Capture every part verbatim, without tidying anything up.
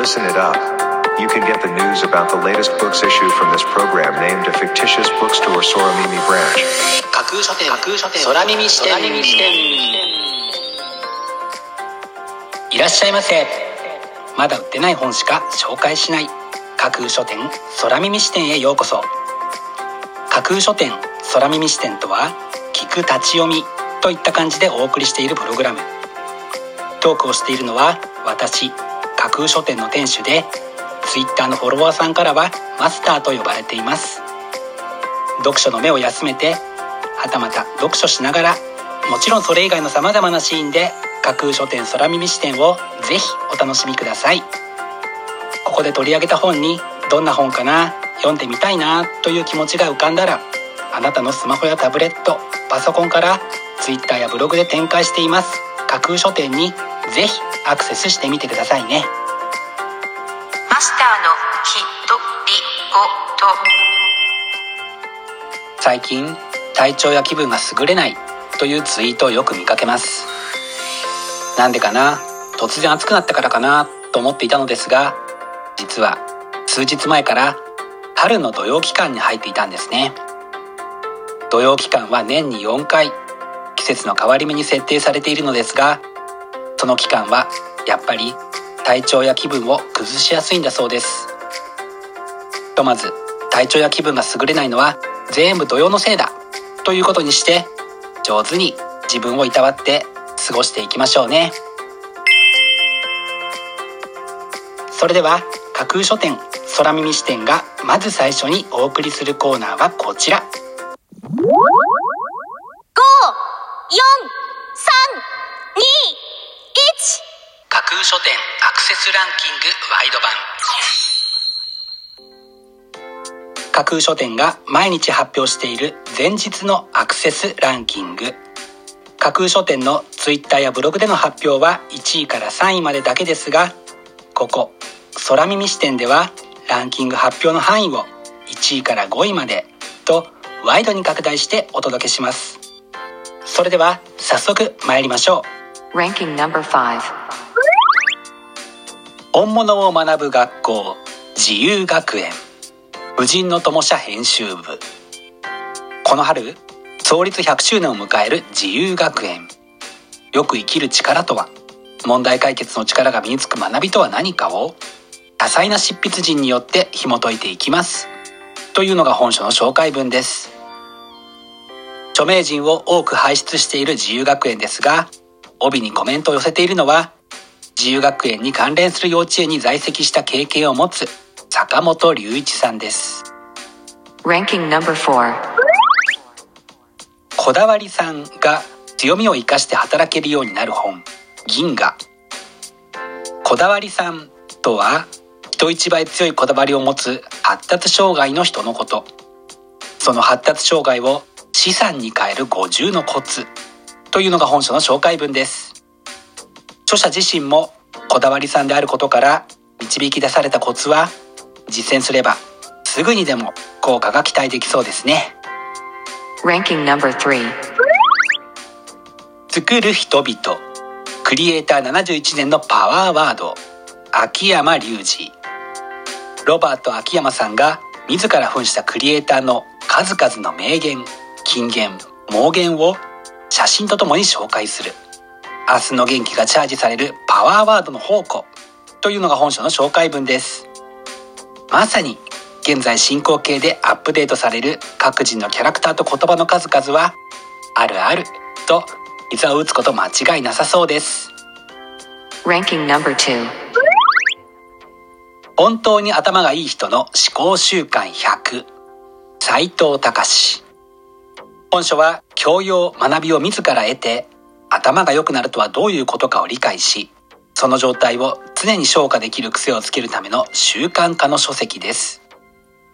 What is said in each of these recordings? Listen it up. You can get the news about the latest books issue from this program named a fictitious bookstore Soramimi branch. 架空書店空耳視点。いらっしゃいませ。まだ売ってない本しか紹介しない架空書店空耳視点へようこそ。架空書店空耳視点とは、聞く立ち読みといった感じでお送りしているプログラム。トークをしているのは私、架空書店の店主で、ツイッターのフォロワーさんからはマスターと呼ばれています。読書の目を休めて、はたまた読書しながら、もちろんそれ以外のさまざまなシーンで架空書店空耳視点をぜひお楽しみください。ここで取り上げた本に、どんな本かな、読んでみたいなという気持ちが浮かんだら、あなたのスマホやタブレット、パソコンからツイッターやブログで展開しています架空書店にぜひアクセスしてみてくださいね。マスターのひとりごと。最近、体調や気分が優れないというツイートをよく見かけます。なんでかな、突然暑くなったからかなと思っていたのですが、実は数日前から春の土用期間に入っていたんですね。土用期間は年によんかい、季節の変わり目に設定されているのですが、その期間はやっぱり体調や気分を崩しやすいんだそうです。ひとまず、体調や気分が優れないのは全部土用のせいだということにして、上手に自分をいたわって過ごしていきましょうね。それでは、架空書店空耳視点がまず最初にお送りするコーナーはこちら。ご、よん、さん、に架空書店アクセスランキングワイド版。架空書店が毎日発表している前日のアクセスランキング。架空書店のツイッターやブログでの発表はいちいからさんいまでだけですが、ここ空耳視点ではランキング発表の範囲をいちいからごいまでとワイドに拡大してお届けします。それでは早速参りましょう。ランキングナンバーご、本物を学ぶ学校自由学園、無人の友社編集部。この春、創立ひゃくしゅうねんを迎える自由学園。よく生きる力とは、問題解決の力が身につく学びとは何かを、多彩な執筆陣によって紐解いていきますというのが本書の紹介文です。著名人を多く輩出している自由学園ですが、帯にコメントを寄せているのは、自由学園に関連する幼稚園に在籍した経験を持つ坂本隆一さんです。ランキングナンバーよん、こだわりさんが強みを生かして働けるようになる本、銀河。こだわりさんとは、人一倍強いこだわりを持つ発達障害の人のこと。その発達障害を資産に変えるごじゅうのコツというのが本書の紹介文です。著者自身もこだわりさんであることから導き出されたコツは、実践すればすぐにでも効果が期待できそうですね。ランキングナンバーさん、作る人々、クリエイターななじゅういちねんのパワーワード、秋山隆二。ロバート秋山さんが自ら扮したクリエイターの数々の名言、金言、妄言を写真とともに紹介する、明日の元気がチャージされるパワーワードの宝庫というのが本書の紹介文です。まさに現在進行形でアップデートされる各人のキャラクターと言葉の数々は、あるあると膝を打つこと間違いなさそうです。ランキングナンバーに、本当に頭がいい人の思考習慣ひゃく、斉藤隆。本書は教養学びを自ら得て、頭が良くなるとはどういうことかを理解し、その状態を常に消化できる癖をつけるための習慣化の書籍です。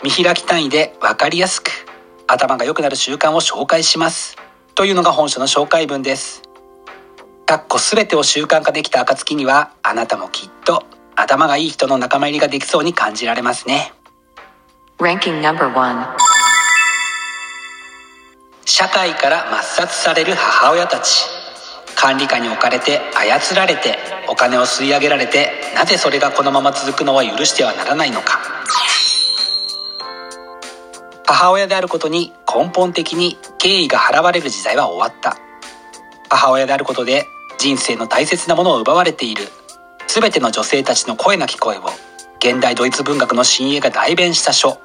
見開き単位で分かりやすく頭が良くなる習慣を紹介しますというのが本書の紹介文です。かっこすべてを習慣化できた暁には、あなたもきっと頭がいい人の仲間入りができそうに感じられますね。ランキングナンバーいち、社会から抹殺される母親たち。管理下に置かれて、操られて、お金を吸い上げられて、なぜそれがこのまま続くのは許してはならないのか。母親であることに根本的に敬意が払われる時代は終わった。母親であることで人生の大切なものを奪われている全ての女性たちの声なき声を現代ドイツ文学の新鋭が代弁した書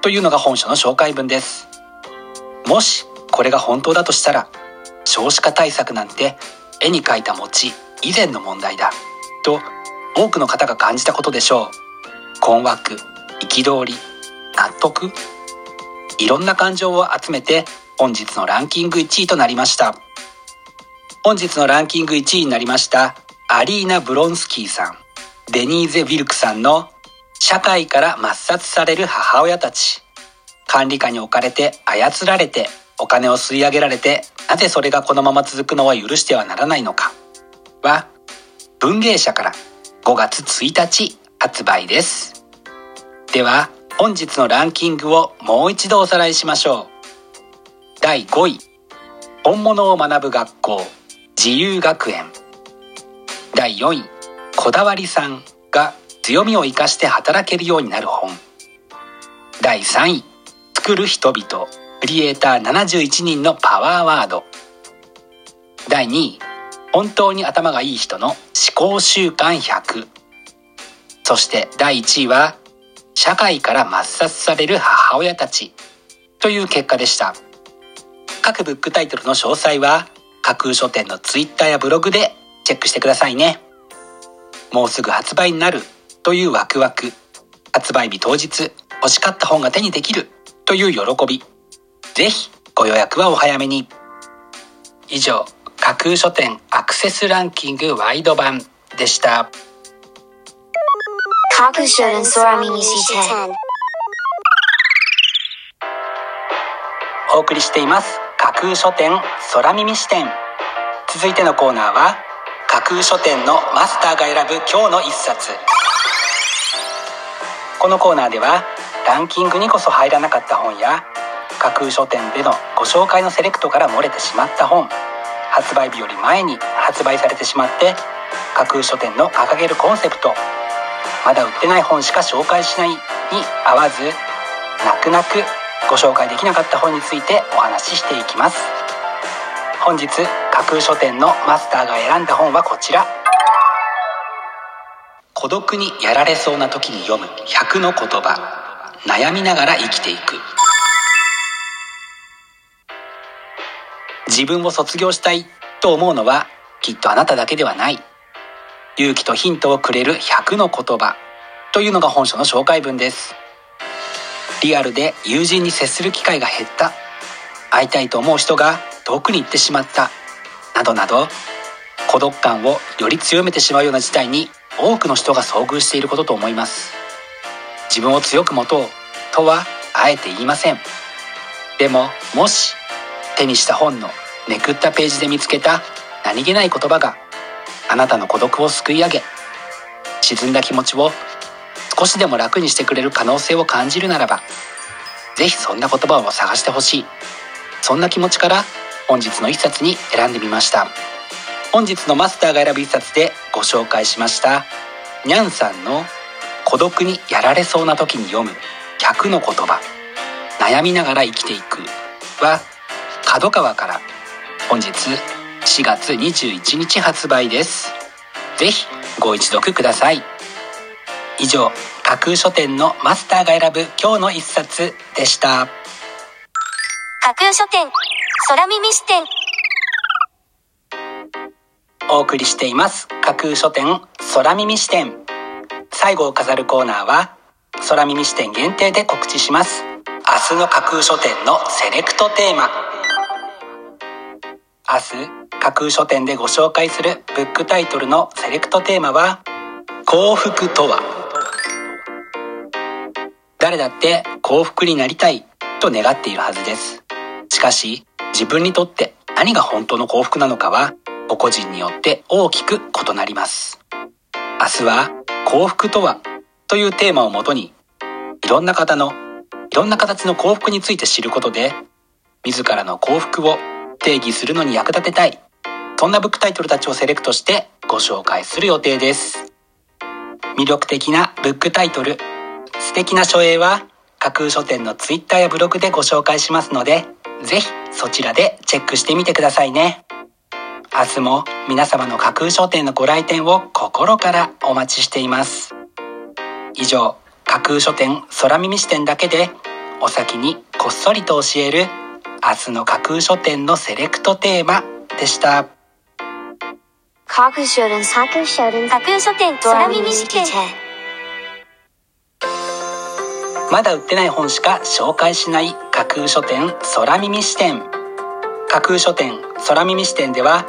というのが本書の紹介文です。もしこれが本当だとしたら、少子化対策なんて絵に描いた餅以前の問題だと多くの方が感じたことでしょう。困惑、憤り、納得、いろんな感情を集めて本日のランキングいちいとなりました。本日のランキングいちいになりましたアリーナ・ブロンスキーさん、デニーゼ・ウィルクさんの社会から抹殺される母親たち。管理下に置かれて操られてお金を吸い上げられて、なぜそれがこのまま続くのは許してはならないのかは文芸社からごがつついたち発売です。では本日のランキングをもう一度おさらいしましょう。だいごい、本物を学ぶ学校自由学園。だいよんい、こだわりさんが強みを生かして働けるようになる本。だいさんい、作る人々クリエイターななじゅういちにんのパワーワード。だいにい、本当に頭がいい人の思考習慣ひゃく。そしてだいいちいは社会から抹殺される母親たちという結果でした。各ブックタイトルの詳細は架空書店のツイッターやブログでチェックしてくださいね。もうすぐ発売になるというワクワク、発売日当日欲しかった本が手にできるという喜び、ぜひご予約はお早めに。以上、架空書店アクセスランキングワイド版でした。架空書店Soramimiシーテンお送りしています。架空書店空耳視点。続いてのコーナーは架空書店のマスターが選ぶ今日の一冊。このコーナーではランキングにこそ入らなかった本や架空書店でのご紹介のセレクトから漏れてしまった本、発売日より前に発売されてしまって架空書店の掲げるコンセプト、まだ売ってない本しか紹介しないに合わず、泣く泣くご紹介できなかった本についてお話ししていきます。本日架空書店のマスターが選んだ本はこちら、孤独にやられそうな時に読むひゃくの言葉、悩みながら生きていく。自分を卒業したいと思うのはきっとあなただけではない。勇気とヒントをくれるひゃくの言葉というのが本書の紹介文です。リアルで友人に接する機会が減った、会いたいと思う人が遠くに行ってしまったなどなど、孤独感をより強めてしまうような事態に多くの人が遭遇していることと思います。自分を強く持とうとはあえて言いません。でも、もし手にした本のめくったページで見つけた何気ない言葉があなたの孤独を救い上げ、沈んだ気持ちを少しでも楽にしてくれる可能性を感じるならば、ぜひそんな言葉を探してほしい。そんな気持ちから本日の一冊に選んでみました。本日のマスターが選ぶ一冊でご紹介しましたにゃんさんの孤独にやられそうな時に読むひゃくの言葉、悩みながら生きていくは角川から本日しがつにじゅういちにち発売です。ぜひご一読ください。以上、架空書店のマスターが選ぶ今日の一冊でした。架空書店空耳視点お送りしています。架空書店空耳視点、最後を飾るコーナーは空耳視点限定で告知します。明日の架空書店のセレクトテーマ。明日架空書店でご紹介するブックタイトルのセレクトテーマは幸福とは。誰だって幸福になりたいと願っているはずです。しかし自分にとって何が本当の幸福なのかは個々人によって大きく異なります。明日は幸福とはというテーマをもとに、いろんな方のいろんな形の幸福について知ることで自らの幸福を定義するのに役立てたい、そんなブックタイトルたちをセレクトしてご紹介する予定です。魅力的なブックタイトル、素敵な書影は架空書店のツイッターやブログでご紹介しますので、ぜひそちらでチェックしてみてくださいね。明日も皆様の架空書店のご来店を心からお待ちしています。以上、架空書店空耳視点だけでお先にこっそりと教える明日の架空書店のセレクトテーマでした。架空書店架空書店架空書店空耳視点。まだ売ってない本しか紹介しない架空書店空耳視点。架空書店空耳視点では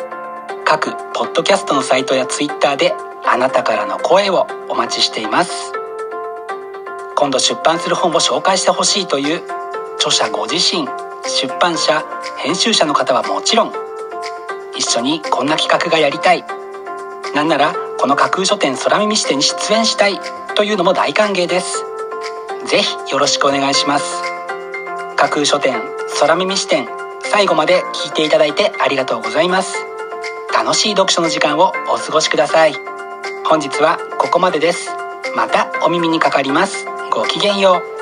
各ポッドキャストのサイトやツイッターであなたからの声をお待ちしています。今度出版する本を紹介してほしいという著者ご自身、出版社、編集者の方はもちろん、一緒にこんな企画がやりたい、なんならこの架空書店空耳視点に出演したいというのも大歓迎です。ぜひよろしくお願いします。架空書店空耳視点、最後まで聞いていただいてありがとうございます。楽しい読書の時間をお過ごしください。本日はここまでです。またお耳にかかります。ごきげんよう。